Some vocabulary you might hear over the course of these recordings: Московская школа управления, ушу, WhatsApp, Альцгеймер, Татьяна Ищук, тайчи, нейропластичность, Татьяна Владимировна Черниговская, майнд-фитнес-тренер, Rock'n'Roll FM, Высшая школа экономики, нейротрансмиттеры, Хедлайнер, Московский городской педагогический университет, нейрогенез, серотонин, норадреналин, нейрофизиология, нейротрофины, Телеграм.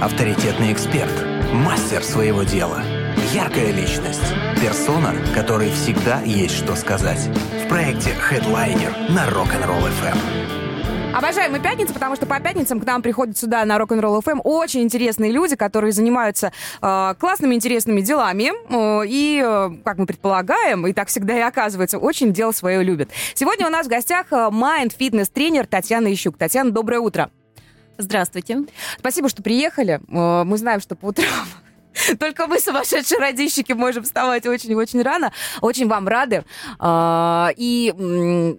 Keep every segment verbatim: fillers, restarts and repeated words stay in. авторитетный эксперт, мастер своего дела, яркая личность, персона, которой всегда есть что сказать. В проекте «Хедлайнер» на Rock'n'Roll эф эм. Обожаем мы пятницу, потому что по пятницам к нам приходят сюда на Rock'n'Roll эф эм очень интересные люди, которые занимаются э, классными, интересными делами. Э, и, э, как мы предполагаем, и так всегда и оказывается, очень дело свое любят. Сегодня у нас в гостях майнд-фитнес-тренер Татьяна Ищук. Татьяна, доброе утро. Здравствуйте. Спасибо, что приехали. Э, мы знаем, что по утрам... Только мы, сумасшедшие родильщики, можем вставать очень-очень рано. Очень вам рады. И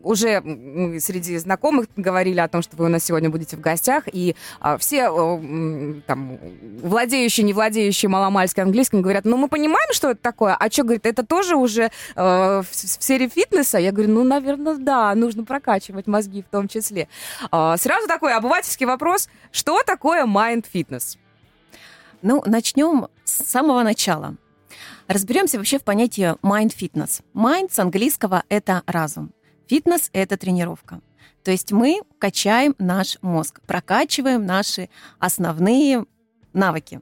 уже среди знакомых говорили о том, что вы у нас сегодня будете в гостях. И все там, владеющие, не владеющие маломальски английским, говорят, ну мы понимаем, что это такое. А что, говорит, это тоже уже в сфере фитнеса? Я говорю, ну, наверное, да, нужно прокачивать мозги в том числе. Сразу такой обывательский вопрос. Что такое майнд-фитнес? Ну, начнем с самого начала. Разберемся вообще в понятии mind fitness. Mind с английского – это разум. Фитнес – это тренировка. То есть мы качаем наш мозг, прокачиваем наши основные навыки.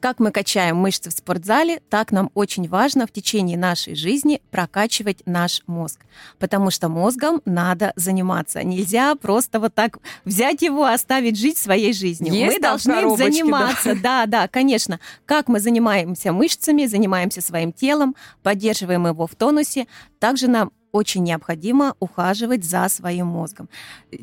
Как мы качаем мышцы в спортзале, так нам очень важно в течение нашей жизни прокачивать наш мозг. Потому что мозгом надо заниматься. Нельзя просто вот так взять его, оставить жить своей жизнью. Есть мы должны им заниматься. Да. да, да, конечно. Как мы занимаемся мышцами, занимаемся своим телом, поддерживаем его в тонусе, также нам очень необходимо ухаживать за своим мозгом.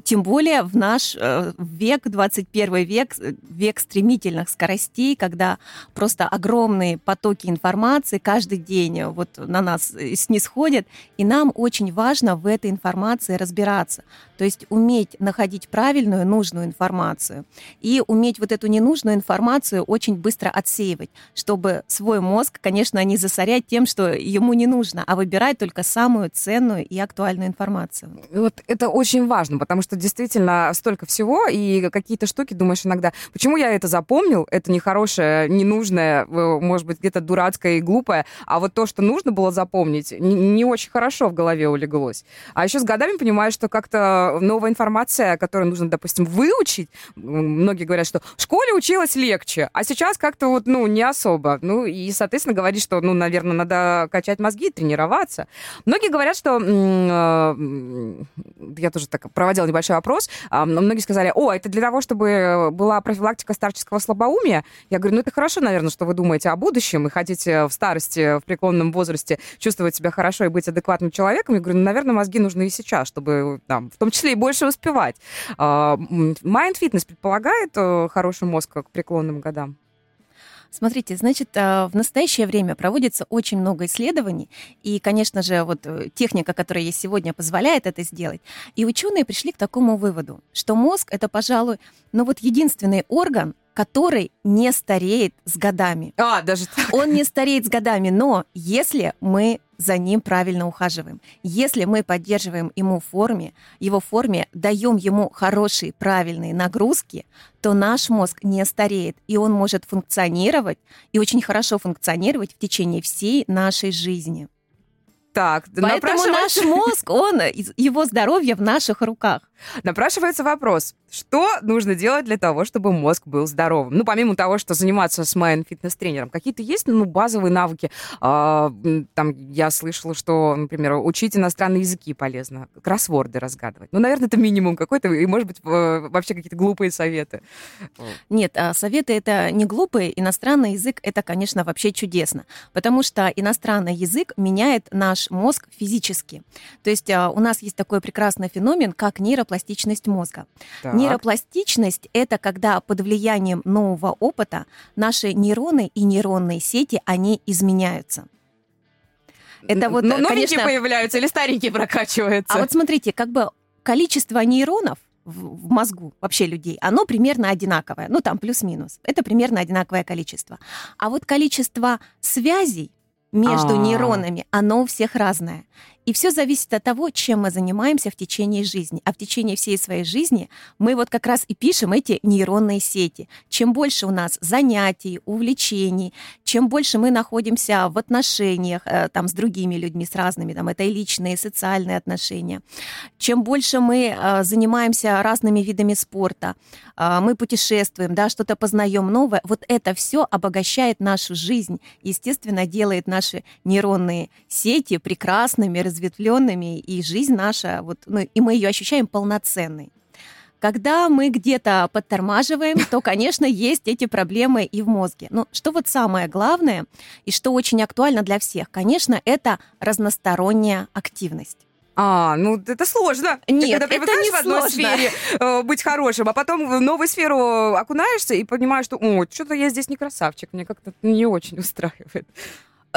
Тем более в наш век, двадцать первый век, век стремительных скоростей, когда просто огромные потоки информации каждый день вот на нас снисходят, и нам очень важно в этой информации разбираться. То есть уметь находить правильную, нужную информацию и уметь вот эту ненужную информацию очень быстро отсеивать, чтобы свой мозг, конечно, не засорять тем, что ему не нужно, а выбирать только самую ценную и актуальную информацию. Вот это очень важно, потому что действительно столько всего, и какие-то штуки думаешь иногда, почему я это запомнил, это нехорошее, ненужное, может быть, где-то дурацкое и глупое, а вот то, что нужно было запомнить, не очень хорошо в голове улеглось. А еще с годами понимаешь, что как-то новая информация, которую нужно, допустим, выучить, многие говорят, что в школе училась легче, а сейчас как-то вот, ну, не особо. Ну, и, соответственно, говорит, что, ну, наверное, надо качать мозги, тренироваться. Многие говорят, что я тоже так проводила небольшой опрос, многие сказали, о, это для того, чтобы была профилактика старческого слабоумия. Я говорю, ну это хорошо, наверное, что вы думаете о будущем и хотите в старости, в преклонном возрасте чувствовать себя хорошо и быть адекватным человеком. Я говорю, ну, наверное, мозги нужны и сейчас, чтобы там, в том числе и больше успевать. Майнд-фитнес предполагает хороший мозг к преклонным годам? Смотрите, значит, в настоящее время проводится очень много исследований, и, конечно же, вот техника, которая есть сегодня, позволяет это сделать. И ученые пришли к такому выводу, что мозг — это, пожалуй, ну вот единственный орган, который не стареет с годами. А, даже так. Он не стареет с годами, но если мы за ним правильно ухаживаем. Если мы поддерживаем ему форме, его форме, даем ему хорошие, правильные нагрузки, то наш мозг не стареет, и он может функционировать, и очень хорошо функционировать в течение всей нашей жизни. Так, поэтому наш мозг, он, его здоровье в наших руках. Напрашивается вопрос, что нужно делать для того, чтобы мозг был здоровым? Ну, помимо того, что заниматься с майнд-фитнес-тренером, какие-то есть ну, базовые навыки? А, там, я слышала, что, например, учить иностранные языки полезно, кроссворды разгадывать. Ну, наверное, это минимум какой-то, и, может быть, вообще какие-то глупые советы. Нет, советы — это не глупые. Иностранный язык — это, конечно, вообще чудесно, потому что иностранный язык меняет наш мозг физически. То есть а, у нас есть такой прекрасный феномен, как нейропластичность мозга. Так. Нейропластичность — это когда под влиянием нового опыта наши нейроны и нейронные сети, они изменяются. Это вот, Но, конечно... Новенькие появляются или старенькие прокачиваются? А вот смотрите, как бы количество нейронов в мозгу вообще людей, оно примерно одинаковое. Ну, там плюс-минус. Это примерно одинаковое количество. А вот количество связей между А-а-а. нейронами, оно у всех разное. И все зависит от того, чем мы занимаемся в течение жизни. А в течение всей своей жизни мы вот как раз и пишем эти нейронные сети. Чем больше у нас занятий, увлечений, чем больше мы находимся в отношениях там, с другими людьми, с разными, там, это и личные, и социальные отношения, чем больше мы занимаемся разными видами спорта, мы путешествуем, да, что-то познаем новое, вот это все обогащает нашу жизнь, естественно, делает наши нейронные сети прекрасными, разветвленными, и жизнь наша, вот, ну, и мы ее ощущаем полноценной. Когда мы где-то подтормаживаем, то, конечно, есть эти проблемы и в мозге. Но что вот самое главное, и что очень актуально для всех, конечно, это разносторонняя активность. А, ну это сложно. Нет, когда привыкаешь в одной сфере э, быть хорошим, а потом в новую сферу окунаешься и понимаешь, что о, что-то я здесь не красавчик, мне как-то не очень устраивает.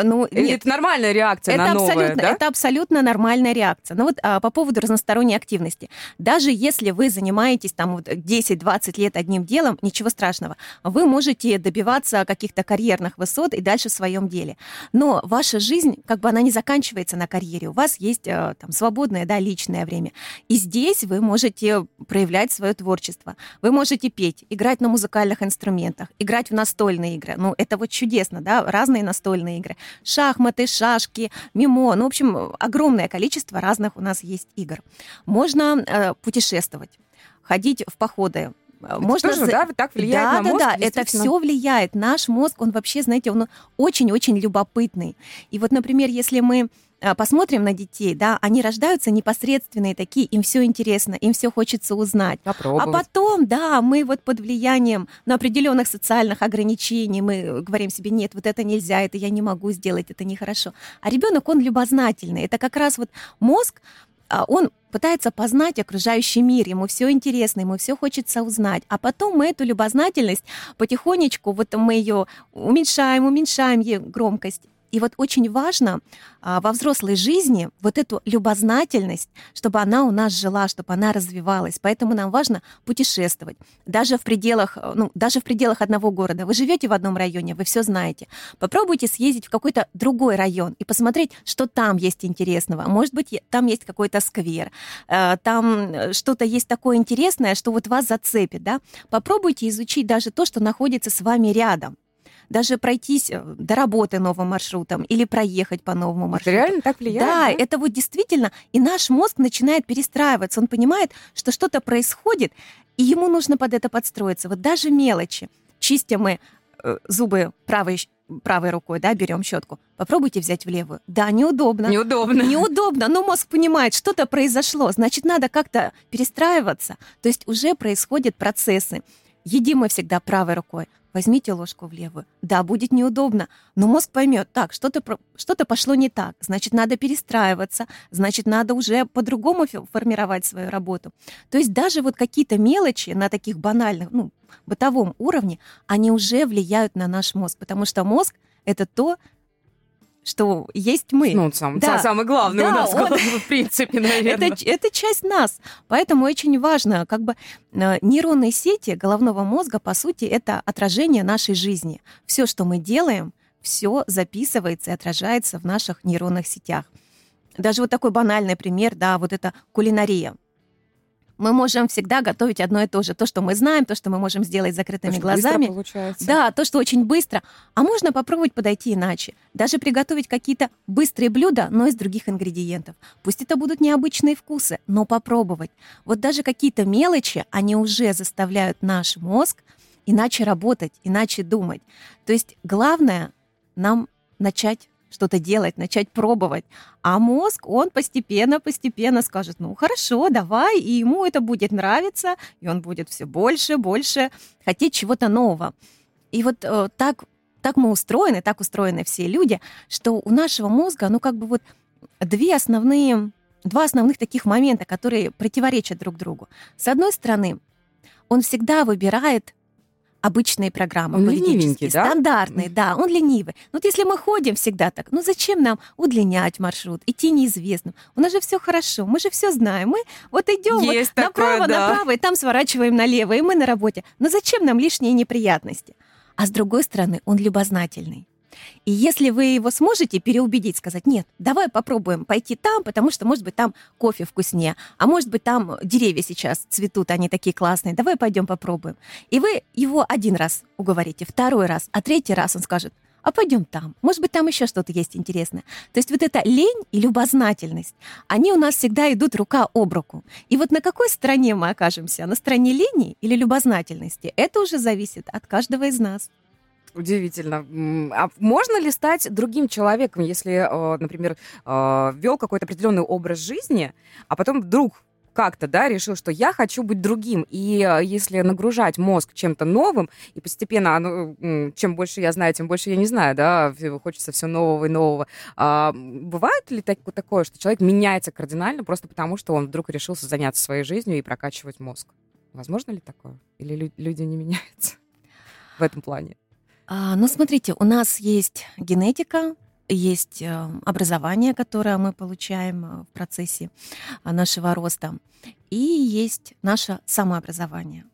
Ну, нет. Это нормальная реакция это на новое, абсолютно, да? Это абсолютно нормальная реакция. Но вот а, по поводу разносторонней активности. Даже если вы занимаетесь там, вот, десять-двадцать лет одним делом, ничего страшного. Вы можете добиваться каких-то карьерных высот и дальше в своем деле. Но ваша жизнь, как бы она не заканчивается на карьере. У вас есть а, там, свободное, да, личное время. И здесь вы можете проявлять свое творчество. Вы можете петь, играть на музыкальных инструментах, играть в настольные игры. Ну, это вот чудесно, да, разные настольные игры. Шахматы, шашки, мимо. Ну, в общем, огромное количество разных у нас есть игр. Можно э, путешествовать, ходить в походы. Это можно тоже, за... да, так влияет да, на мозг? Да, да, это все влияет. Наш мозг, он вообще, знаете, он очень-очень любопытный. И вот, например, если мы посмотрим на детей, да, они рождаются непосредственные такие, им все интересно, им все хочется узнать. Попробовать. А потом, да, мы вот под влиянием ну, определенных социальных ограничений, мы говорим себе, нет, вот это нельзя, это я не могу сделать, это нехорошо. А ребенок, он любознательный. Это как раз вот мозг, он пытается познать окружающий мир, ему все интересно, ему все хочется узнать. А потом мы эту любознательность потихонечку, вот мы ее уменьшаем, уменьшаем ей громкость. И вот очень важно а, во взрослой жизни вот эту любознательность, чтобы она у нас жила, чтобы она развивалась. Поэтому нам важно путешествовать. Даже в пределах, ну, даже в пределах одного города. Вы живете в одном районе, вы все знаете. Попробуйте съездить в какой-то другой район и посмотреть, что там есть интересного. Может быть, там есть какой-то сквер, там что-то есть такое интересное, что вот вас зацепит, да? Попробуйте изучить даже то, что находится с вами рядом. Даже пройтись до работы новым маршрутом или проехать по новому маршруту. Это реально так влияет? Да, да, это вот действительно. И наш мозг начинает перестраиваться. Он понимает, что что-то происходит, и ему нужно под это подстроиться. Вот даже мелочи. Чистим мы зубы правой, правой рукой, да, берем щетку. Попробуйте взять в левую. Да, неудобно. Неудобно. Неудобно, но мозг понимает, что-то произошло. Значит, надо как-то перестраиваться. То есть уже происходят процессы. Едим мы всегда правой рукой. Возьмите ложку в левую. Да, будет неудобно, но мозг поймет, так, что-то, что-то пошло не так, значит, надо перестраиваться, значит, надо уже по-другому формировать свою работу. То есть даже вот какие-то мелочи на таких банальных, ну, бытовом уровне, они уже влияют на наш мозг, потому что мозг — это то, что есть мы. Ну, сам, да. Самое главное да, у нас, он... в принципе, наверное. это, это часть нас. Поэтому очень важно, как бы нейронные сети головного мозга, по сути, это отражение нашей жизни. Все, что мы делаем, все записывается и отражается в наших нейронных сетях. Даже вот такой банальный пример, да, вот это кулинария. Мы можем всегда готовить одно и то же. То, что мы знаем, то, что мы можем сделать с закрытыми то, глазами. Да, то, что очень быстро. А можно попробовать подойти иначе. Даже приготовить какие-то быстрые блюда, но из других ингредиентов. Пусть это будут необычные вкусы, но попробовать. Вот даже какие-то мелочи, они уже заставляют наш мозг иначе работать, иначе думать. То есть главное нам начать что-то делать, начать пробовать. А мозг, он постепенно-постепенно скажет, ну, хорошо, давай, и ему это будет нравиться, и он будет все больше, больше хотеть чего-то нового. И вот э, так, так мы устроены, так устроены все люди, что у нашего мозга, ну, как бы вот две основные, два основных таких момента, которые противоречат друг другу. С одной стороны, он всегда выбирает обычные программы, он политические, да? Стандартные, да, он ленивый. Вот если мы ходим всегда так, ну зачем нам удлинять маршрут, идти неизвестным? У нас же все хорошо, мы же все знаем, мы вот идем вот направо, да. направо, и там сворачиваем налево, и мы на работе. Но зачем нам лишние неприятности? А с другой стороны, он любознательный. И если вы его сможете переубедить, сказать, нет, давай попробуем пойти там, потому что, может быть, там кофе вкуснее, а может быть, там деревья сейчас цветут, они такие классные, давай пойдем попробуем. И вы его один раз уговорите, второй раз, а третий раз он скажет, а пойдем там, может быть, там еще что-то есть интересное. То есть вот эта лень и любознательность, они у нас всегда идут рука об руку. И вот на какой стороне мы окажемся, на стороне лени или любознательности, это уже зависит от каждого из нас. Удивительно. А можно ли стать другим человеком, если, например, вел какой-то определенный образ жизни, а потом вдруг как-то, да, решил, что я хочу быть другим. И если нагружать мозг чем-то новым, и постепенно, оно, чем больше я знаю, тем больше я не знаю, да, хочется все нового и нового. А бывает ли так, такое, что человек меняется кардинально просто потому, что он вдруг решился заняться своей жизнью и прокачивать мозг? Возможно ли такое? Или люди не меняются в этом плане? А, ну, смотрите, у нас есть генетика, есть образование, которое мы получаем в процессе нашего роста, и есть наше самообразование.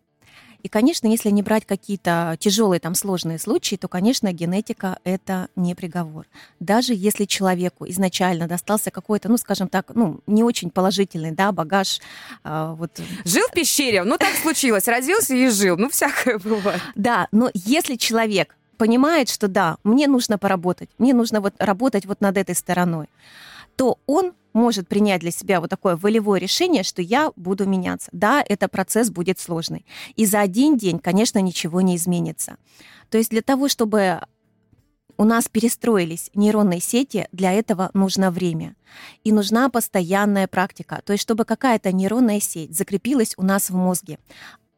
И, конечно, если не брать какие-то тяжелые, там, сложные случаи, то, конечно, генетика — это не приговор. Даже если человеку изначально достался какой-то, ну, скажем так, ну, не очень положительный, да, багаж. Э, вот. Жил в пещере, ну, так случилось, родился и жил, ну, всякое бывает. Да, но если человек понимает, что да, мне нужно поработать, мне нужно вот работать вот над этой стороной, то он может принять для себя вот такое волевое решение, что я буду меняться. Да, этот процесс будет сложный. И за один день, конечно, ничего не изменится. То есть для того, чтобы у нас перестроились нейронные сети, для этого нужно время. И нужна постоянная практика. То есть чтобы какая-то нейронная сеть закрепилась у нас в мозге,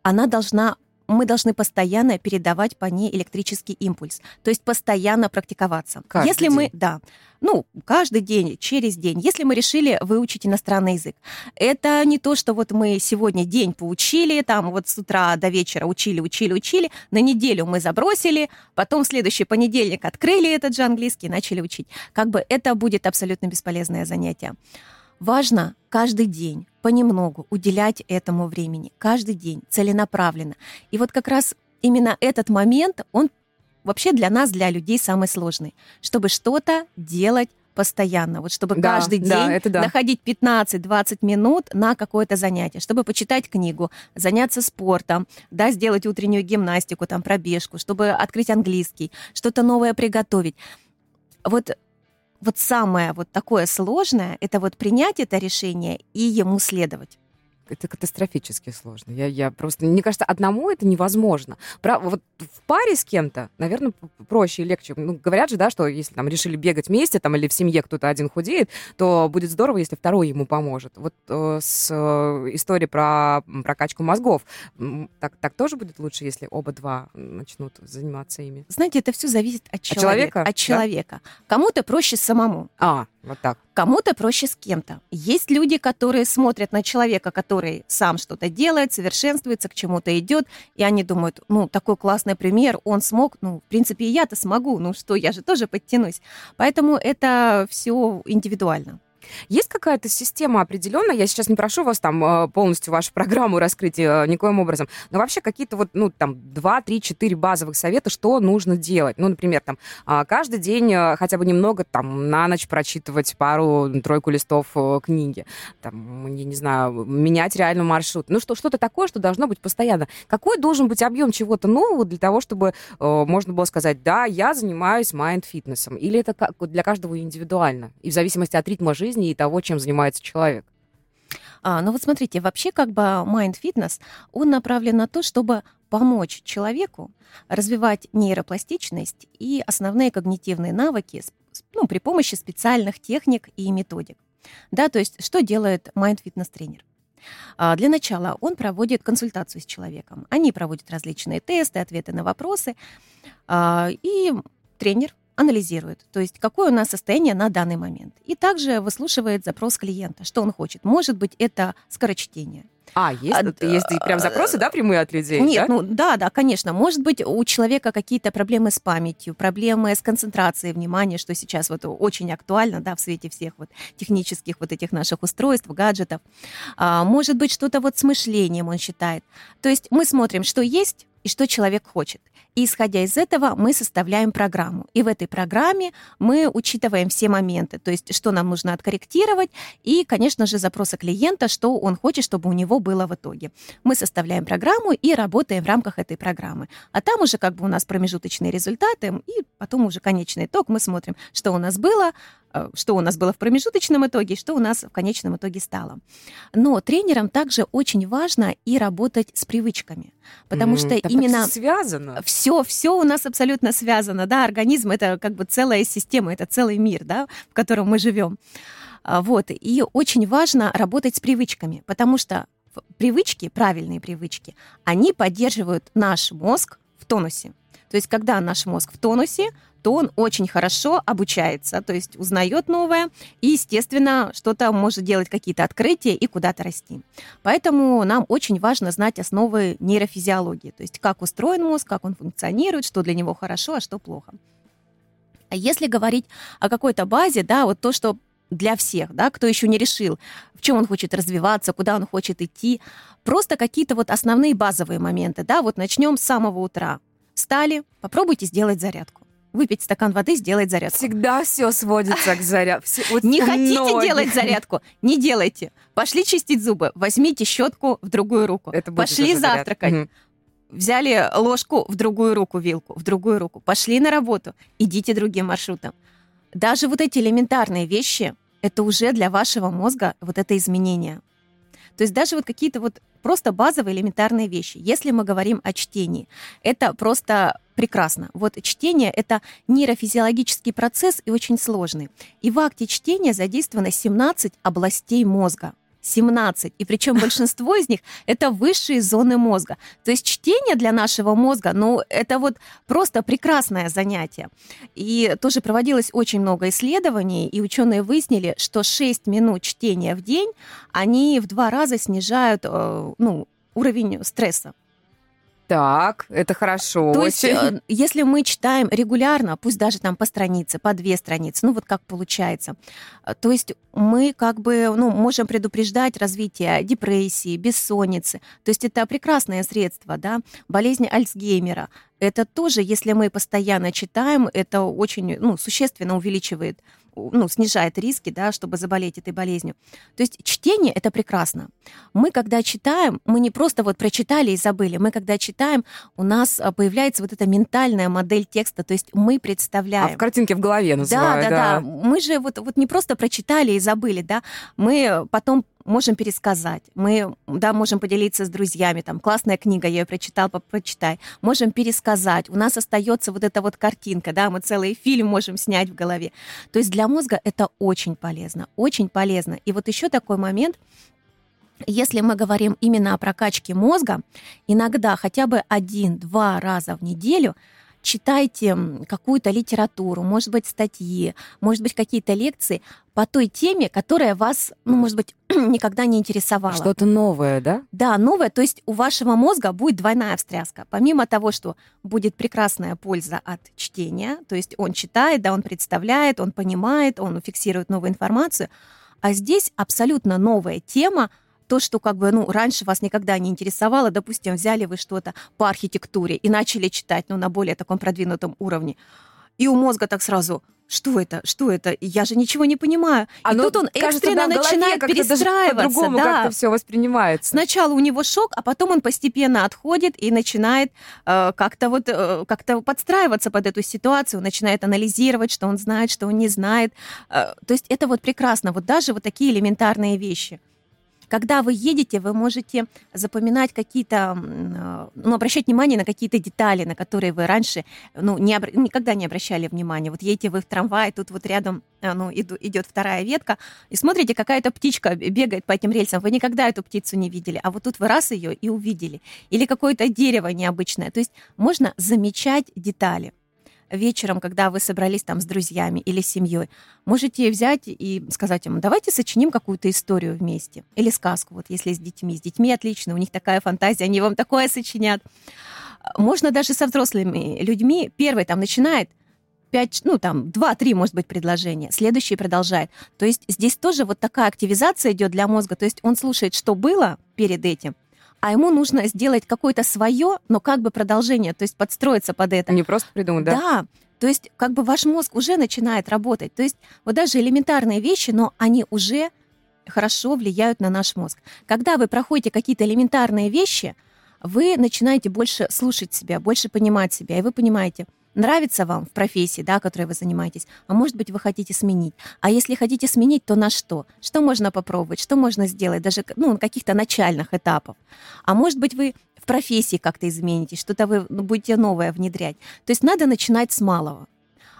она должна... мы должны постоянно передавать по ней электрический импульс, то есть постоянно практиковаться. Каждый Если день. мы, да, ну, каждый день, через день. Если мы решили выучить иностранный язык, это не то, что вот мы сегодня день поучили, там вот с утра до вечера учили, учили, учили, на неделю мы забросили, потом в следующий понедельник открыли этот же английский и начали учить. Как бы это будет абсолютно бесполезное занятие. Важно каждый день понемногу уделять этому времени. Каждый день целенаправленно. И вот как раз именно этот момент, он вообще для нас, для людей, самый сложный. Чтобы что-то делать постоянно. Вот чтобы да, каждый да, день да. находить пятнадцать-двадцать минут на какое-то занятие. Чтобы почитать книгу, заняться спортом, да, сделать утреннюю гимнастику, там, пробежку, чтобы открыть английский, что-то новое приготовить. Вот... Вот самое вот такое сложное — это вот принять это решение и ему следовать. Это катастрофически сложно. Я, я просто, мне кажется, одному это невозможно. Про, вот в паре с кем-то, наверное, проще и легче. Ну, говорят же, да, что если там решили бегать вместе, там, или в семье кто-то один худеет, то будет здорово, если второй ему поможет. Вот э, с э, историей про прокачку мозгов. Так, так тоже будет лучше, если оба два начнут заниматься ими? Знаете, это все зависит от человека. От человека? От человека. Да? Кому-то проще самому. А, вот так. Кому-то проще с кем-то. Есть люди, которые смотрят на человека, который сам что-то делает, совершенствуется, к чему-то идет, и они думают, ну, такой классный пример, он смог, ну, в принципе, и я-то смогу, ну что, я же тоже подтянусь. Поэтому это все индивидуально. Есть какая-то система определенная? Я сейчас не прошу вас там полностью вашу программу раскрыть никоим образом, но вообще какие-то вот, ну, там, два, три, четыре базовых совета, что нужно делать. Ну, например, там, каждый день хотя бы немного там на ночь прочитывать пару-тройку листов книги. Там, я не знаю, менять реально маршрут. Ну, что, что-то такое, что должно быть постоянно. Какой должен быть объем чего-то нового для того, чтобы э, можно было сказать, да, я занимаюсь майнд-фитнесом? Или это как, для каждого индивидуально? И в зависимости от ритма жизни и того, чем занимается человек. А, ну вот смотрите, вообще как бы майнд-фитнес, он направлен на то, чтобы помочь человеку развивать нейропластичность и основные когнитивные навыки, ну, при помощи специальных техник и методик. Да, то есть что делает майнд-фитнес-тренер? Для начала он проводит консультацию с человеком. Они проводят различные тесты, ответы на вопросы. И тренер анализирует, то есть какое у нас состояние на данный момент. И также выслушивает запрос клиента, что он хочет. Может быть, это скорочтение. А, есть, а, есть а, прям запросы, а, да, прямые от людей? Нет, да? ну да, да, конечно. Может быть, у человека какие-то проблемы с памятью, проблемы с концентрацией внимания, что сейчас вот очень актуально, да, в свете всех вот технических вот этих наших устройств, гаджетов. А, может быть, что-то вот с мышлением он считает. То есть мы смотрим, что есть, и что человек хочет. И, исходя из этого, мы составляем программу. И в этой программе мы учитываем все моменты, то есть что нам нужно откорректировать, и, конечно же, запросы клиента, что он хочет, чтобы у него было в итоге. Мы составляем программу и работаем в рамках этой программы. А там уже как бы у нас промежуточные результаты, и потом уже конечный итог. Мы смотрим, что у нас было, что у нас было в промежуточном итоге, что у нас в конечном итоге стало. Но тренерам также очень важно и работать с привычками, потому что mm, именно... связано. Все, все у нас абсолютно связано, да, организм — это как бы целая система, это целый мир, да, в котором мы живем. Вот, и очень важно работать с привычками, потому что привычки, правильные привычки, они поддерживают наш мозг в тонусе. То есть, когда наш мозг в тонусе, то он очень хорошо обучается, то есть узнает новое и, естественно, что-то может делать, какие-то открытия и куда-то расти. Поэтому нам очень важно знать основы нейрофизиологии, то есть как устроен мозг, как он функционирует, что для него хорошо, а что плохо. А если говорить о какой-то базе, да, вот то, что для всех, да, кто еще не решил, в чем он хочет развиваться, куда он хочет идти, просто какие-то вот основные базовые моменты, да, вот начнем с самого утра. Встали, попробуйте сделать зарядку. Выпить стакан воды, сделать зарядку. Всегда все сводится к зарядке. Вот не хотите ноги. Делать зарядку? Не делайте. Пошли чистить зубы, возьмите щетку в другую руку. Это пошли завтракать. Угу. Взяли ложку в другую руку, вилку в другую руку. Пошли на работу, идите другим маршрутом. Даже вот эти элементарные вещи, это уже для вашего мозга вот это изменение. То есть даже вот какие-то вот просто базовые элементарные вещи. Если мы говорим о чтении, это просто прекрасно. Вот чтение — это нейрофизиологический процесс и очень сложный. И в акте чтения задействовано семнадцать областей мозга. семнадцать. И причем большинство из них — это высшие зоны мозга. То есть чтение для нашего мозга, ну, это вот просто прекрасное занятие. И тоже проводилось очень много исследований, и ученые выяснили, что шесть минут чтения в день, они в два раза снижают, ну, уровень стресса. Так, это хорошо. То есть, если мы читаем регулярно, пусть даже там по странице, по две страницы, ну вот как получается, то есть мы как бы ну, можем предупреждать развитие депрессии, бессонницы. То есть это прекрасное средство, да, болезни Альцгеймера. Это тоже, если мы постоянно читаем, это очень ну, существенно увеличивает, ну, снижает риски, да, чтобы заболеть этой болезнью. То есть чтение — это прекрасно. Мы, когда читаем, мы не просто вот прочитали и забыли. Мы, когда читаем, у нас появляется вот эта ментальная модель текста, то есть мы представляем. А в картинке в голове называют. Да, да, да. да. Мы же вот, вот не просто прочитали и забыли, да, мы потом можем пересказать, мы да, можем поделиться с друзьями, там, классная книга, я ее прочитал, прочитай, можем пересказать, у нас остается вот эта вот картинка, да, мы целый фильм можем снять в голове. То есть для мозга это очень полезно, очень полезно. И вот еще такой момент, если мы говорим именно о прокачке мозга, иногда хотя бы один-два раза в неделю читайте какую-то литературу, может быть, статьи, может быть, какие-то лекции по той теме, которая вас, ну, может быть, никогда не интересовала. Что-то новое, да? Да, новое. То есть у вашего мозга будет двойная встряска. Помимо того, что будет прекрасная польза от чтения, то есть он читает, да, он представляет, он понимает, он фиксирует новую информацию, а здесь абсолютно новая тема, то, что как бы, ну, раньше вас никогда не интересовало, допустим, взяли вы что-то по архитектуре и начали читать, ну, на более таком продвинутом уровне. И у мозга так сразу, что это, что это, я же ничего не понимаю. А и тут он экстренно начинает перестраиваться. По-другому да. как-то все воспринимается. Сначала у него шок, а потом он постепенно отходит и начинает э, как-то вот э, как-то подстраиваться под эту ситуацию, начинает анализировать, что он знает, что он не знает. Э, то есть это вот прекрасно, вот даже вот такие элементарные вещи. Когда вы едете, вы можете запоминать какие-то, ну, обращать внимание на какие-то детали, на которые вы раньше, ну, не обра- никогда не обращали внимания. Вот едете вы в трамвае, тут вот рядом, ну, иду, идет вторая ветка, и смотрите, какая-то птичка бегает по этим рельсам. Вы никогда эту птицу не видели, а вот тут вы раз ее и увидели. Или какое-то дерево необычное. То есть можно замечать детали. Вечером, когда вы собрались там с друзьями или с семьей, можете взять и сказать им, давайте сочиним какую-то историю вместе. Или сказку, вот если с детьми. С детьми отлично, у них такая фантазия, они вам такое сочинят. Можно даже со взрослыми людьми. Первый там начинает пять, ну там два-три, может быть, предложения. Следующий продолжает. То есть здесь тоже вот такая активизация идет для мозга. То есть он слушает, что было перед этим, а ему нужно сделать какое-то свое, но как бы продолжение, то есть подстроиться под это. Не просто придумать, да? Да. То есть как бы ваш мозг уже начинает работать. То есть вот даже элементарные вещи, но они уже хорошо влияют на наш мозг. Когда вы проходите какие-то элементарные вещи, вы начинаете больше слушать себя, больше понимать себя, и вы понимаете, нравится вам в профессии, да, которой вы занимаетесь, а может быть, вы хотите сменить. А если хотите сменить, то на что? Что можно попробовать, что можно сделать, даже ну, каких-то начальных этапов. А может быть, вы в профессии как-то изменитесь, что-то вы будете новое внедрять. То есть надо начинать с малого.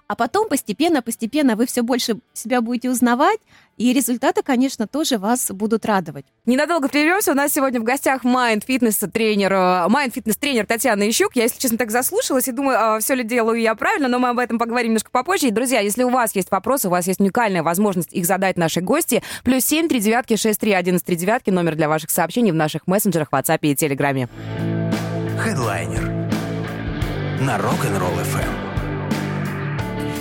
А потом постепенно-постепенно вы все больше себя будете узнавать, и результаты, конечно, тоже вас будут радовать. Ненадолго прервемся. У нас сегодня в гостях майнд-фитнес-тренер, майнд-фитнес-тренер Татьяна Ищук. Я, если честно, так заслушалась и думаю, все ли делаю я правильно, но мы об этом поговорим немножко попозже. И, друзья, если у вас есть вопросы, у вас есть уникальная возможность их задать нашей гости, плюс семь три девятки шесть три один три девятки, номер для ваших сообщений в наших мессенджерах, WhatsApp и Телеграме. Хедлайнер на Rock'n'Roll эф эм.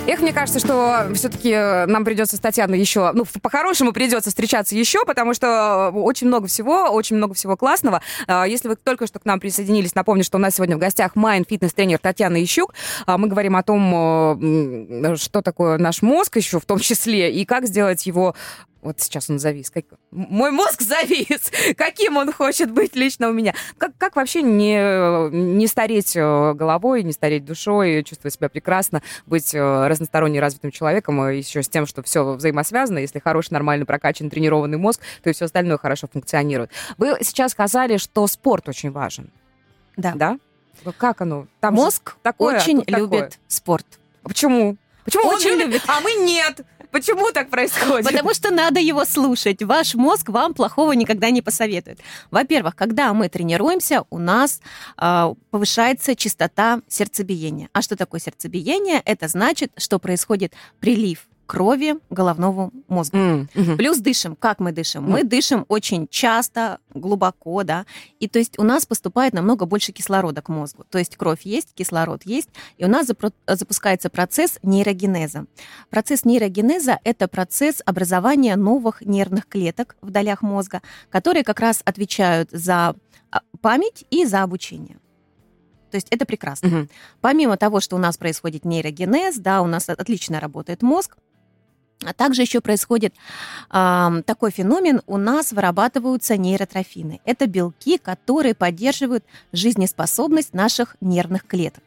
Эх, мне кажется, что все-таки нам придется с Татьяной еще, ну, по-хорошему придется встречаться еще, потому что очень много всего, очень много всего классного. Если вы только что к нам присоединились, напомню, что у нас сегодня в гостях майнд-фитнес-тренер Татьяна Ищук. Мы говорим о том, что такое наш мозг еще в том числе, и как сделать его... Вот сейчас он завис. Как... Мой мозг завис. Каким он хочет быть лично у меня? Как, как вообще не, не стареть головой, не стареть душой, чувствовать себя прекрасно, быть разносторонне развитым человеком, еще с тем, что все взаимосвязано. Если хороший, нормально прокачан, тренированный мозг, то и все остальное хорошо функционирует. Вы сейчас сказали, что спорт очень важен. Да. Да? Как оно? Там мозг такое, очень а любит такое. Спорт. Почему? Почему очень он любит, а мы нет? Почему так происходит? Потому что надо его слушать. Ваш мозг вам плохого никогда не посоветует. Во-первых, когда мы тренируемся, у нас э, повышается частота сердцебиения. А что такое сердцебиение? Это значит, что происходит прилив крови к головному мозгу. Mm, uh-huh. Плюс дышим. Как мы дышим? Mm. Мы дышим очень часто, глубоко, да. И то есть у нас поступает намного больше кислорода к мозгу. То есть кровь есть, кислород есть, и у нас запускается процесс нейрогенеза. Процесс нейрогенеза – это процесс образования новых нервных клеток в долях мозга, которые как раз отвечают за память и за обучение. То есть это прекрасно. Mm-hmm. Помимо того, что у нас происходит нейрогенез, да, у нас отлично работает мозг, а также еще происходит э, такой феномен, у нас вырабатываются нейротрофины. Это белки, которые поддерживают жизнеспособность наших нервных клеток.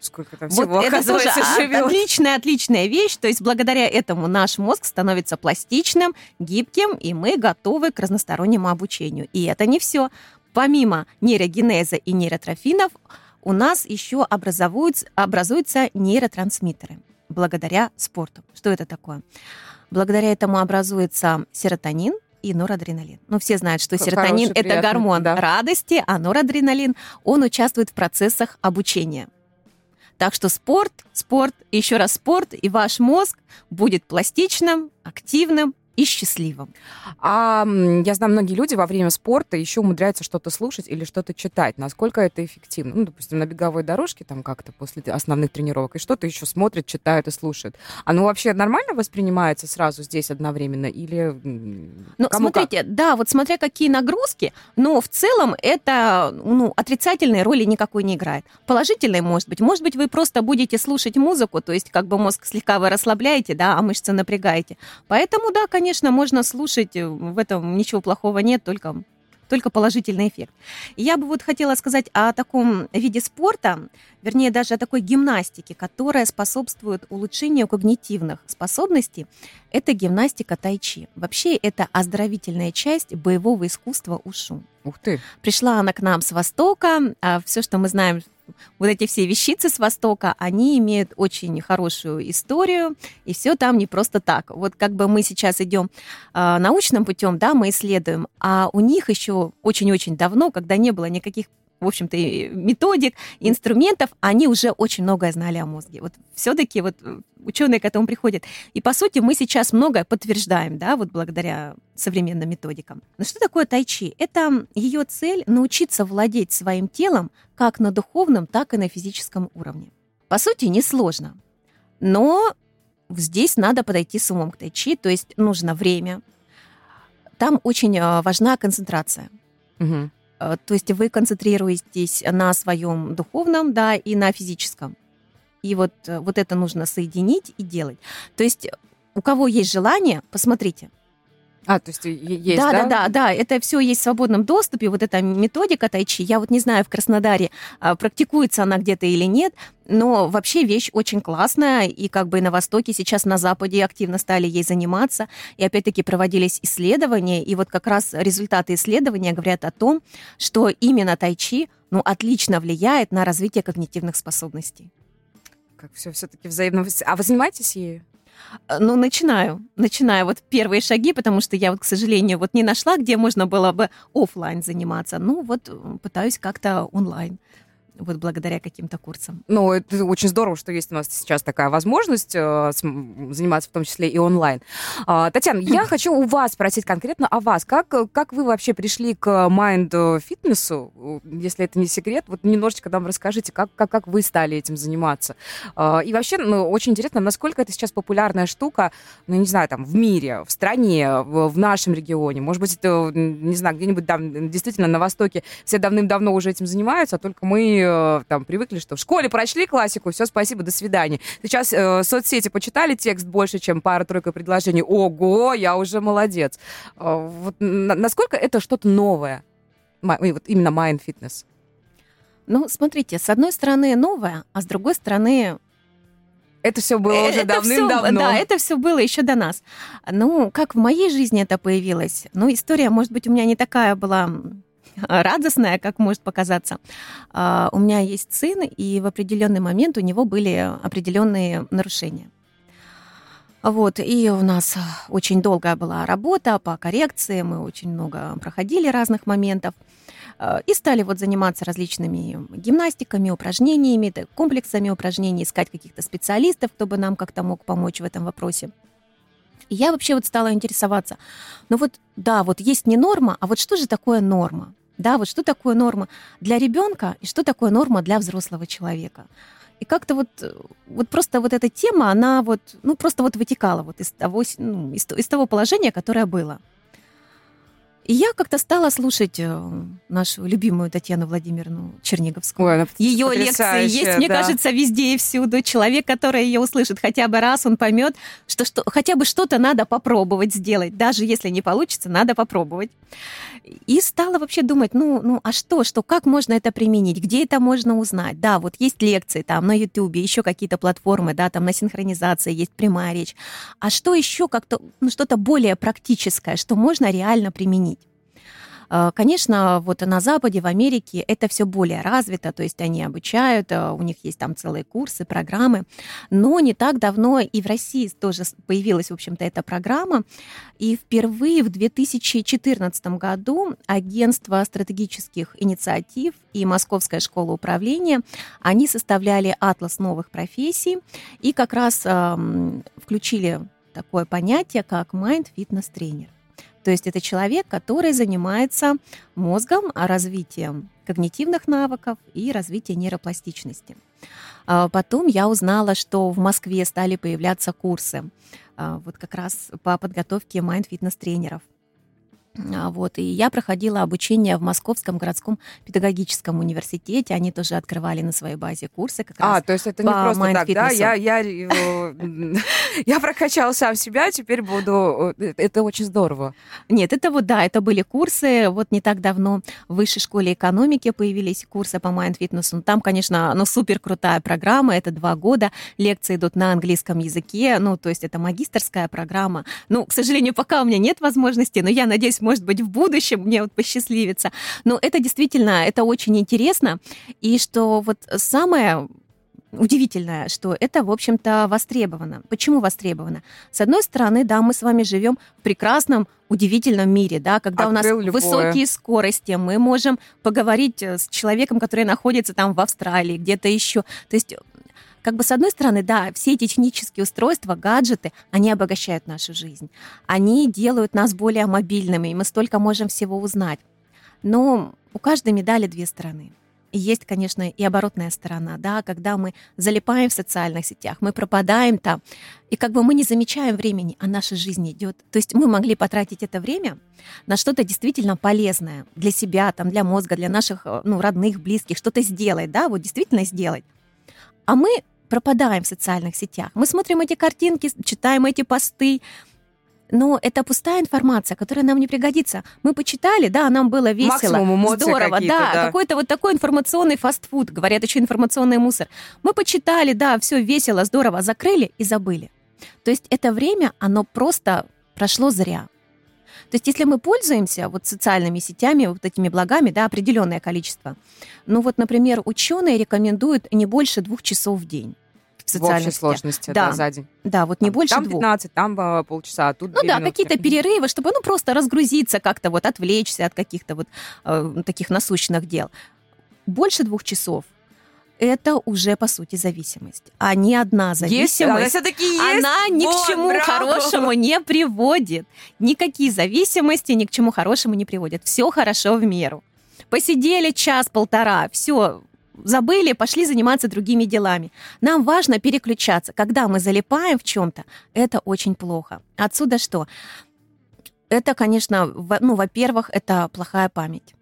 Сколько там всего, вот оказывается, это тоже живет. Отличная, отличная вещь. То есть благодаря этому наш мозг становится пластичным, гибким, и мы готовы к разностороннему обучению. И это не все. Помимо нейрогенеза и нейротрофинов, у нас еще образуются, образуются нейротрансмиттеры благодаря спорту. Что это такое? Благодаря этому образуется серотонин и норадреналин. Ну, все знают, что серотонин – это гормон да. радости, а норадреналин, он участвует в процессах обучения. Так что спорт, спорт, еще раз спорт, и ваш мозг будет пластичным, активным и счастливым. А я знаю, многие люди во время спорта еще умудряются что-то слушать или что-то читать. Насколько это эффективно? Ну, допустим, на беговой дорожке там как-то после основных тренировок и что-то еще смотрят, читают и слушают. Оно вообще нормально воспринимается сразу здесь одновременно или ну, кому смотрите, как? Да, вот смотря какие нагрузки, но в целом это ну, отрицательной роли никакой не играет. Положительной может быть. Может быть, вы просто будете слушать музыку, то есть как бы мозг слегка вы расслабляете, да, а мышцы напрягаете. Поэтому, да, конечно, Конечно, можно слушать, в этом ничего плохого нет, только, только положительный эффект. Я бы вот хотела сказать о таком виде спорта, вернее, даже о такой гимнастике, которая способствует улучшению когнитивных способностей. Это гимнастика тайчи. Вообще, это оздоровительная часть боевого искусства ушу. Ух ты! Пришла она к нам с Востока. Все, что мы знаем, вот эти все вещицы с Востока, они имеют очень хорошую историю, и все там не просто так. Вот как бы мы сейчас идем э, научным путем, да, мы исследуем, а у них еще очень-очень давно, когда не было никаких, в общем-то, методик, инструментов, они уже очень многое знали о мозге. Вот все-таки вот ученые к этому приходят. И, по сути, мы сейчас многое подтверждаем, да, вот благодаря современным методикам. Но что такое тайчи? Это ее цель — научиться владеть своим телом как на духовном, так и на физическом уровне. По сути, несложно. Но здесь надо подойти с умом к тайчи, то есть нужно время. Там очень важна концентрация. Угу. То есть вы концентрируетесь на своем духовном, да, и на физическом. И вот, вот это нужно соединить и делать. То есть у кого есть желание, посмотрите. А, то есть есть, да? Да, да, да, да. Это все есть в свободном доступе. Вот эта методика тайчи. Я вот не знаю, в Краснодаре практикуется она где-то или нет, но вообще вещь очень классная. И как бы на Востоке, сейчас на Западе активно стали ей заниматься. И опять-таки проводились исследования. И вот как раз результаты исследования говорят о том, что именно тайчи, ну, отлично влияет на развитие когнитивных способностей. Как все все-таки взаимно. А вы занимаетесь ею? Ну, начинаю. Начинаю вот первые шаги, потому что я вот, к сожалению, вот не нашла, где можно было бы офлайн заниматься. Ну, вот пытаюсь как-то онлайн, вот благодаря каким-то курсам. Ну, это очень здорово, что есть у нас сейчас такая возможность э, заниматься в том числе и онлайн. А, Татьяна, я хочу у вас спросить конкретно о вас. Как, как вы вообще пришли к майнд-фитнесу, если это не секрет? Вот немножечко нам расскажите, как, как, как вы стали этим заниматься. А, и вообще, ну, очень интересно, насколько это сейчас популярная штука, ну, не знаю, там, в мире, в стране, в, в нашем регионе. Может быть, это, не знаю, где-нибудь там, действительно на Востоке все давным-давно уже этим занимаются, а только мы там привыкли, что в школе прочли классику, все, спасибо, до свидания. Сейчас э, соцсети почитали текст больше, чем пара-тройка предложений. Ого, я уже молодец. Э, вот, на- насколько это что-то новое? Май, вот именно майнд-фитнес. Ну, смотрите, с одной стороны новое, а с другой стороны... Это все было уже это давным-давно. Все, да, это все было еще до нас. Ну, как в моей жизни это появилось? Ну, история, может быть, у меня не такая была... радостная, как может показаться. Uh, у меня есть сын, и в определенный момент у него были определенные нарушения. Вот, и у нас очень долгая была работа по коррекции, мы очень много проходили разных моментов, uh, и стали вот заниматься различными гимнастиками, упражнениями, комплексами упражнений, искать каких-то специалистов, кто бы нам как-то мог помочь в этом вопросе. И я вообще вот стала интересоваться. Ну вот, да, вот есть не норма, а вот что же такое норма? Да, вот что такое норма для ребенка и что такое норма для взрослого человека? И как-то вот, вот просто вот эта тема, она вот, ну, просто вот вытекала вот из того, ну, из, из того положения, которое было. И я как-то стала слушать нашу любимую Татьяну Владимировну Черниговскую. Ой, ее лекции есть, мне да. кажется, везде и всюду. Человек, который ее услышит хотя бы раз, он поймет, что, что хотя бы что-то надо попробовать сделать. Даже если не получится, надо попробовать. И стала вообще думать, ну, ну а что, что, как можно это применить, где это можно узнать? Да, вот есть лекции там на Ютубе, еще какие-то платформы, да, там на синхронизации есть прямая речь. А что еще как-то, ну, что-то более практическое, что можно реально применить? Конечно, вот на Западе, в Америке это все более развито, то есть они обучают, у них есть там целые курсы, программы, но не так давно и в России тоже появилась, в общем-то, эта программа, и впервые в две тысячи четырнадцатом году агентство стратегических инициатив и Московская школа управления, они составляли атлас новых профессий и как раз э, включили такое понятие, как майнд-фитнес-тренер. То есть это человек, который занимается мозгом, развитием когнитивных навыков и развитием нейропластичности. Потом я узнала, что в Москве стали появляться курсы вот как раз по подготовке майнд-фитнес-тренеров. Вот, и я проходила обучение в Московском городском педагогическом университете. Они тоже открывали на своей базе курсы как раз. А, то есть это не просто так, да? Я, я, я прокачала сам себя, теперь буду... Это очень здорово. Нет, это вот, да, это были курсы. Вот не так давно в Высшей школе экономики появились курсы по майнд-фитнесу. Там, конечно, ну, супер крутая программа. Это два года. Лекции идут на английском языке. Ну, то есть это магистерская программа. Ну, к сожалению, пока у меня нет возможности, но я надеюсь, может быть, в будущем мне вот посчастливится. Но это действительно, это очень интересно. И что вот самое удивительное, что это, в общем-то, востребовано. Почему востребовано? С одной стороны, да, мы с вами живем в прекрасном, удивительном мире, да, когда Открыл у нас любое. Высокие скорости, мы можем поговорить с человеком, который находится там в Австралии, где-то еще. То есть, как бы, с одной стороны, да, все эти технические устройства, гаджеты, они обогащают нашу жизнь. Они делают нас более мобильными, и мы столько можем всего узнать. Но у каждой медали две стороны. есть, конечно, и оборотная сторона, да, когда мы залипаем в социальных сетях, мы пропадаем там, и как бы мы не замечаем времени, а наша жизнь идет. То есть мы могли потратить это время на что-то действительно полезное для себя, там, для мозга, для наших ну, родных, близких, что-то сделать, да, вот действительно сделать. А мы пропадаем в социальных сетях, мы смотрим эти картинки, читаем эти посты, но это пустая информация, которая нам не пригодится. Мы почитали, да, нам было весело, здорово, да, да, какой-то вот такой информационный фастфуд, говорят, еще информационный мусор. Мы почитали, да, все весело, здорово, закрыли и забыли. То есть это время, оно просто прошло зря. То есть если мы пользуемся вот социальными сетями, вот этими благами, да, определенное количество, ну вот, например, ученые рекомендуют не больше двух часов в день. В общей сложности, да, да, за день. Да, вот не там, больше там двух. Там пятнадцать, там полчаса, а тут ну да, минутки. Какие-то перерывы, чтобы ну, просто разгрузиться как-то, вот, отвлечься от каких-то вот э, таких насущных дел. Больше двух часов – это уже, по сути, зависимость. А ни одна зависимость, есть, она, все-таки есть. Она ни вот, к чему браво. хорошему не приводит. Никакие зависимости ни к чему хорошему не приводят. Все хорошо в меру. Посидели час-полтора, все – забыли, пошли заниматься другими делами. Нам важно переключаться. Когда мы залипаем в чем-то, это очень плохо. Отсюда что? Это, конечно, ну, во-первых, это плохая память.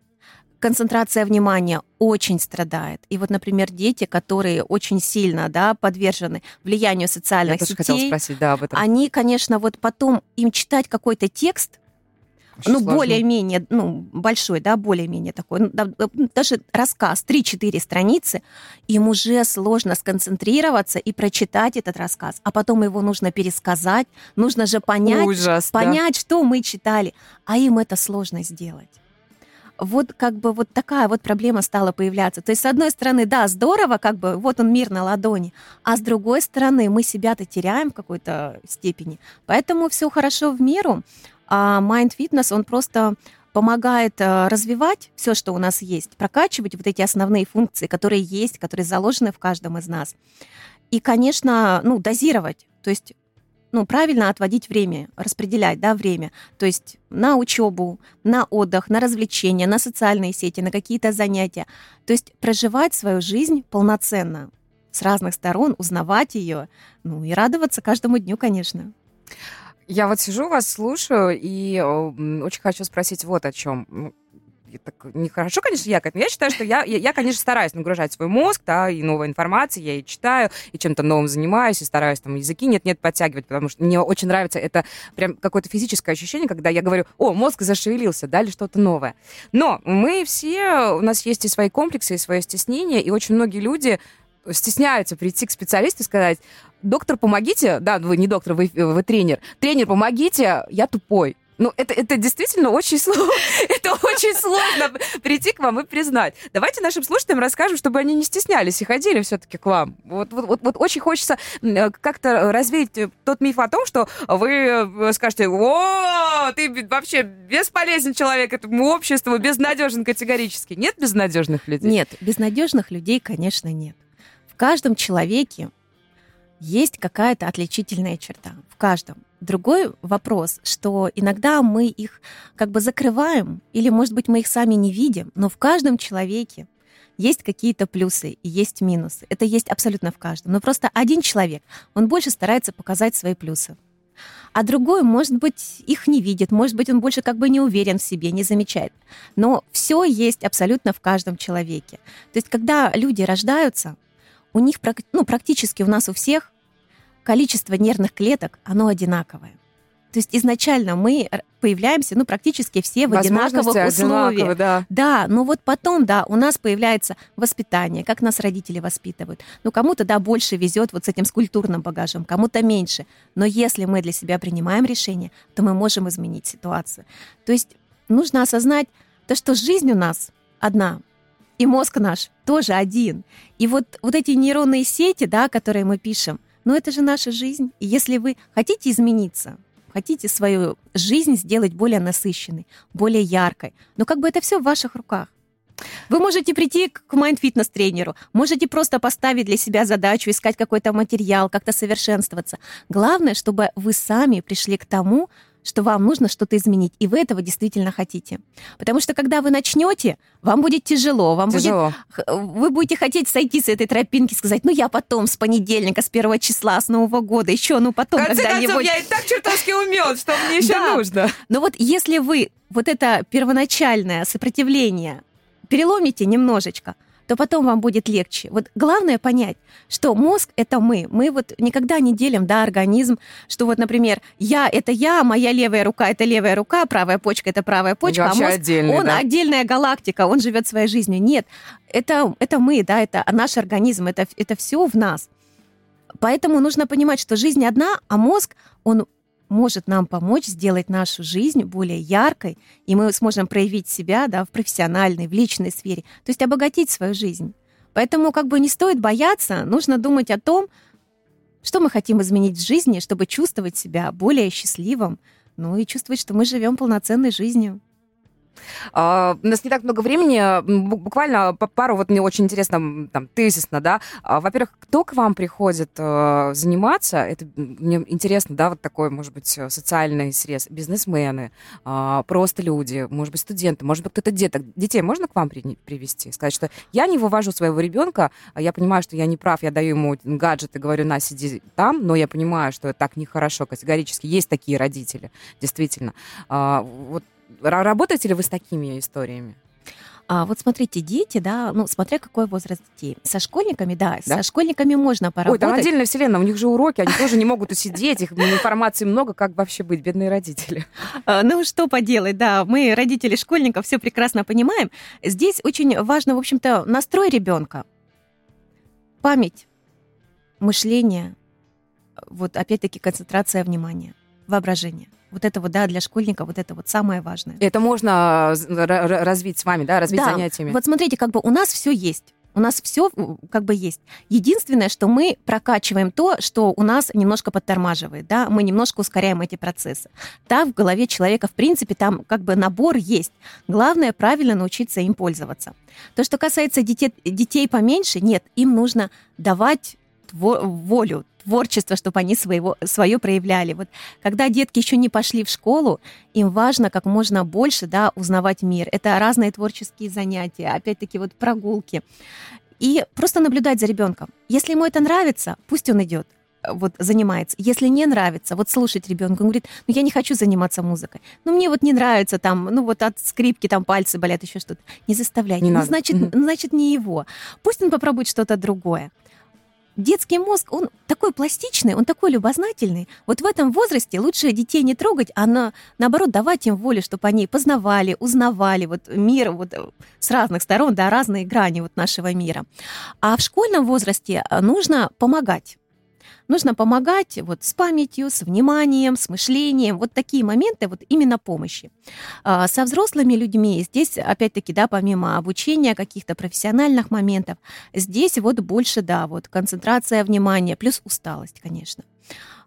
Концентрация внимания очень страдает. И вот, например, дети, которые очень сильно, да, подвержены влиянию социальных Я сетей, тоже хотела спросить, да, об этом. Они, конечно, вот потом им читать какой-то текст, Очень ну, сложно. более-менее, ну, большой, да, более-менее такой, даже рассказ, три-четыре страницы, им уже сложно сконцентрироваться и прочитать этот рассказ, а потом его нужно пересказать, нужно же понять, Ужас, понять, да. что мы читали, а им это сложно сделать. Вот как бы вот такая вот проблема стала появляться. То есть, с одной стороны, да, здорово, как бы вот он мир на ладони, а с другой стороны, мы себя-то теряем в какой-то степени. Поэтому все хорошо в меру. А майнд-фитнес, он просто помогает развивать все, что у нас есть, прокачивать вот эти основные функции, которые есть, которые заложены в каждом из нас. И, конечно, ну, дозировать, то есть ну, правильно отводить время, распределять, да, время, то есть на учебу, на отдых, на развлечения, на социальные сети, на какие-то занятия. То есть проживать свою жизнь полноценно, с разных сторон, узнавать ее, ну и радоваться каждому дню, конечно. Я вот сижу, вас слушаю, и очень хочу спросить вот о чем. Так нехорошо, конечно, я, я считаю, что я, я, я, конечно, стараюсь нагружать свой мозг, да, и новой информации, я и читаю, и чем-то новым занимаюсь, и стараюсь там языки нет-нет подтягивать, потому что мне очень нравится это прям какое-то физическое ощущение, когда я говорю, о, мозг зашевелился, да, или что-то новое. Но мы все, у нас есть и свои комплексы, и свое стеснение, и очень многие люди стесняются прийти к специалисту и сказать: доктор, помогите, да, вы не доктор, вы, вы тренер, тренер, помогите, я тупой. Ну, это, это действительно очень сложно, это очень сложно прийти к вам и признать. Давайте нашим слушателям расскажем, чтобы они не стеснялись и ходили все-таки к вам. Вот, вот, вот очень хочется как-то развеять тот миф о том, что вы скажете: о, ты вообще бесполезен человек этому обществу, безнадежен категорически. Нет безнадежных людей? Нет, безнадежных людей, конечно, нет. В каждом человеке есть какая-то отличительная черта. В каждом. Другой вопрос, что иногда мы их как бы закрываем, или, может быть, мы их сами не видим, но в каждом человеке есть какие-то плюсы и есть минусы. Это есть абсолютно в каждом. Но просто один человек, он больше старается показать свои плюсы. А другой, может быть, их не видит, может быть, он больше как бы не уверен в себе, не замечает. Но все есть абсолютно в каждом человеке. То есть, когда люди рождаются, у них, ну, практически у нас у всех количество нервных клеток, оно одинаковое. То есть изначально мы появляемся, ну, практически все в одинаковых условиях. Да. да, но вот потом, да, у нас появляется воспитание, как нас родители воспитывают. Ну, кому-то, да, больше везет вот с этим культурным багажом, кому-то меньше. Но если мы для себя принимаем решение, то мы можем изменить ситуацию. То есть нужно осознать то, что жизнь у нас одна, и мозг наш тоже один. И вот, вот эти нейронные сети, да, которые мы пишем, ну это же наша жизнь. И если вы хотите измениться, хотите свою жизнь сделать более насыщенной, более яркой, ну как бы это все в ваших руках. Вы можете прийти к майнд-фитнес-тренеру, можете просто поставить для себя задачу, искать какой-то материал, как-то совершенствоваться. Главное, чтобы вы сами пришли к тому, что вам нужно что-то изменить, и вы этого действительно хотите. Потому что, когда вы начнете, вам будет тяжело. Вам тяжело. Будет, вы будете хотеть сойти с этой тропинки, сказать, ну, я потом, с понедельника, с первого числа, с Нового года, еще, ну, потом когда-нибудь. В конце концов, я и так чертовски умен, что мне еще нужно. Но вот если вы вот это первоначальное сопротивление переломите немножечко, то потом вам будет легче. Вот главное понять, что мозг — это мы. Мы вот никогда не делим, да, организм, что вот, например, я — это я, моя левая рука — это левая рука, правая почка — это правая почка, а мозг, он да? отдельная галактика, он живет своей жизнью. Нет, это, это мы, да, это наш организм, это, это все в нас. Поэтому нужно понимать, что жизнь одна, а мозг, он может нам помочь сделать нашу жизнь более яркой, и мы сможем проявить себя, да, в профессиональной, в личной сфере, то есть обогатить свою жизнь. Поэтому как бы не стоит бояться, нужно думать о том, что мы хотим изменить в жизни, чтобы чувствовать себя более счастливым, ну и чувствовать, что мы живем полноценной жизнью. Uh, у нас не так много времени, буквально пару, вот мне очень интересно, там, тезисно, да, uh, во-первых, кто к вам приходит uh, заниматься, это мне интересно, да, вот такой, может быть, социальный срез, бизнесмены, uh, просто люди, может быть, студенты, может быть, кто-то деток, детей можно к вам при- привести, сказать, что я не вывожу своего ребенка, я понимаю, что я не прав, я даю ему гаджет и говорю, на, сиди там, но я понимаю, что это так нехорошо, категорически, есть такие родители, действительно, uh, вот. Работаете ли вы с такими историями? А, вот смотрите, дети, да, ну, смотря какой возраст детей. Со школьниками, да, да? Со школьниками можно поработать. Ой, там отдельная вселенная, у них же уроки, они тоже не могут усидеть, их информации много, как вообще быть, бедные родители. Ну, что поделать, да, мы, родители школьников, все прекрасно понимаем. Здесь очень важно, в общем-то, настрой ребенка, память, мышление, вот опять-таки концентрация внимания, воображение. Вот это вот, да, для школьника вот это вот самое важное. Это можно развить с вами, да, развить да. занятиями. Вот смотрите, как бы у нас все есть. У нас все как бы есть. Единственное, что мы прокачиваем то, что у нас немножко подтормаживает, да, мы немножко ускоряем эти процессы. Да, в голове человека, в принципе, там как бы набор есть. Главное, правильно научиться им пользоваться. То, что касается детей, детей поменьше, нет, им нужно давать волю, творчество, чтобы они своего, свое проявляли. Вот, когда детки еще не пошли в школу, им важно как можно больше, да, узнавать мир. Это разные творческие занятия, опять-таки вот прогулки. И просто наблюдать за ребенком. Если ему это нравится, пусть он идет, вот, занимается. Если не нравится, вот слушать ребенка, он говорит, ну я не хочу заниматься музыкой, ну мне вот не нравится там, ну вот от скрипки там пальцы болят, еще что-то. Не заставляйте, не ну, значит, mm-hmm. значит не его. Пусть он попробует что-то другое. Детский мозг, он такой пластичный, он такой любознательный. Вот в этом возрасте лучше детей не трогать, а на, наоборот давать им волю, чтобы они познавали, узнавали вот мир вот с разных сторон, да, разные грани вот нашего мира. А в школьном возрасте нужно помогать. Нужно помогать вот с памятью, с вниманием, с мышлением. Вот такие моменты вот именно помощи. Со взрослыми людьми здесь, опять-таки, да, помимо обучения, каких-то профессиональных моментов, здесь вот больше, да, вот концентрация внимания, плюс усталость, конечно.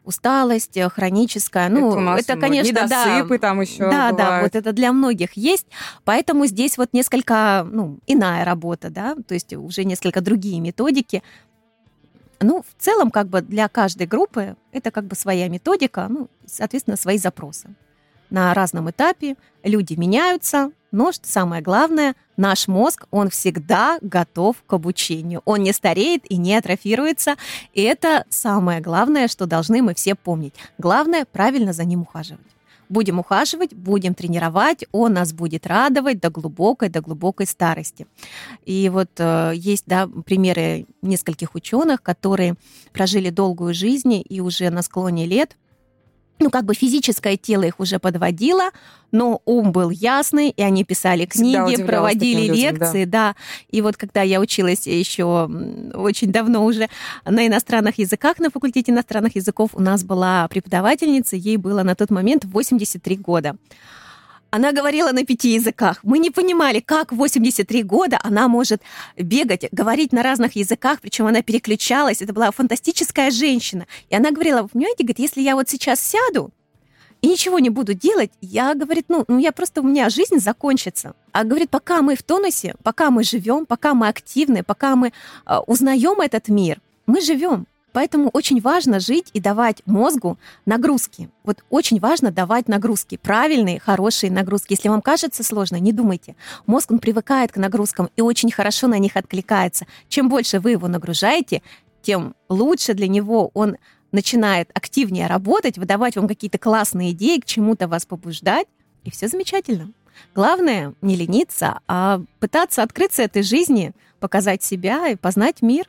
Усталость хроническая, ну, это, у нас это конечно, недосыпы, да, там еще да, бывает. Да, вот это для многих есть, поэтому здесь вот несколько, ну, иная работа, да, то есть уже несколько другие методики. Ну, в целом, как бы для каждой группы это как бы своя методика, ну, соответственно, свои запросы. На разном этапе люди меняются, но, что самое главное, наш мозг, он всегда готов к обучению. Он не стареет и не атрофируется, и это самое главное, что должны мы все помнить. Главное – правильно за ним ухаживать. Будем ухаживать, будем тренировать, он нас будет радовать до глубокой, до глубокой старости. И вот э, есть, да, примеры нескольких ученых, которые прожили долгую жизнь и уже на склоне лет, ну, как бы физическое тело их уже подводило, но ум был ясный, и они писали книги, проводили лекции, людям, да. да. И вот когда я училась еще очень давно уже на иностранных языках, на факультете иностранных языков, у нас была преподавательница, ей было на тот момент восемьдесят три года. Она говорила на пяти языках. Мы не понимали, как в восемьдесят три года она может бегать, говорить на разных языках, причем она переключалась. Это была фантастическая женщина. И она говорила, вы понимаете, говорит, если я вот сейчас сяду и ничего не буду делать, я, говорит, ну, ну я просто, у меня жизнь закончится. А, говорит, пока мы в тонусе, пока мы живем, пока мы активны, пока мы э, узнаем этот мир, мы живем. Поэтому очень важно жить и давать мозгу нагрузки. Вот очень важно давать нагрузки, правильные, хорошие нагрузки. Если вам кажется сложно, не думайте. Мозг, он привыкает к нагрузкам и очень хорошо на них откликается. Чем больше вы его нагружаете, тем лучше для него он начинает активнее работать, выдавать вам какие-то классные идеи, к чему-то вас побуждать, и все замечательно. Главное не лениться, а пытаться открыться этой жизни, показать себя и познать мир.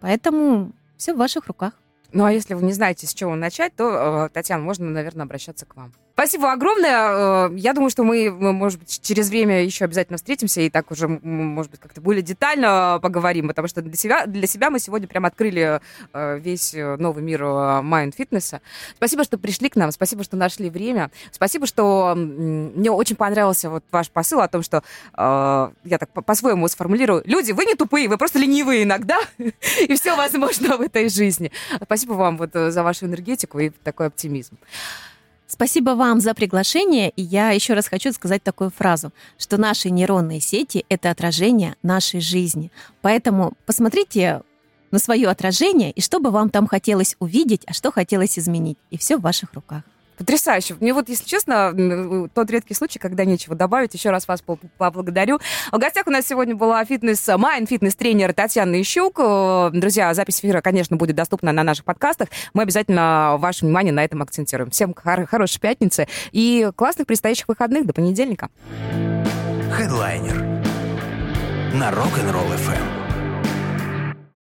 Поэтому все в ваших руках. Ну, а если вы не знаете, с чего начать, то, Татьяна, можно, наверное, обращаться к вам. Спасибо огромное. Я думаю, что мы, может быть, через время еще обязательно встретимся и так уже, может быть, как-то более детально поговорим, потому что для себя, для себя мы сегодня прям открыли весь новый мир майнд-фитнеса. Спасибо, что пришли к нам, спасибо, что нашли время, спасибо, что мне очень понравился вот ваш посыл о том, что, я так по-своему сформулирую, люди, вы не тупые, вы просто ленивые иногда, и все возможно в этой жизни. Спасибо вам вот за вашу энергетику и такой оптимизм. Спасибо вам за приглашение, и я еще раз хочу сказать такую фразу, что наши нейронные сети — это отражение нашей жизни. Поэтому посмотрите на свое отражение, и что бы вам там хотелось увидеть, а что хотелось изменить, и все в ваших руках. Потрясающе. Мне вот, если честно, тот редкий случай, когда нечего добавить. Еще раз вас поблагодарю. В гостях у нас сегодня была фитнес, майн-фитнес-тренер Татьяна Ищук. Друзья, запись эфира, конечно, будет доступна на наших подкастах. Мы обязательно ваше внимание на этом акцентируем. Всем хор- хорошей пятницы и классных предстоящих выходных до понедельника. Хедлайнер на Rock'n'Roll эф эм.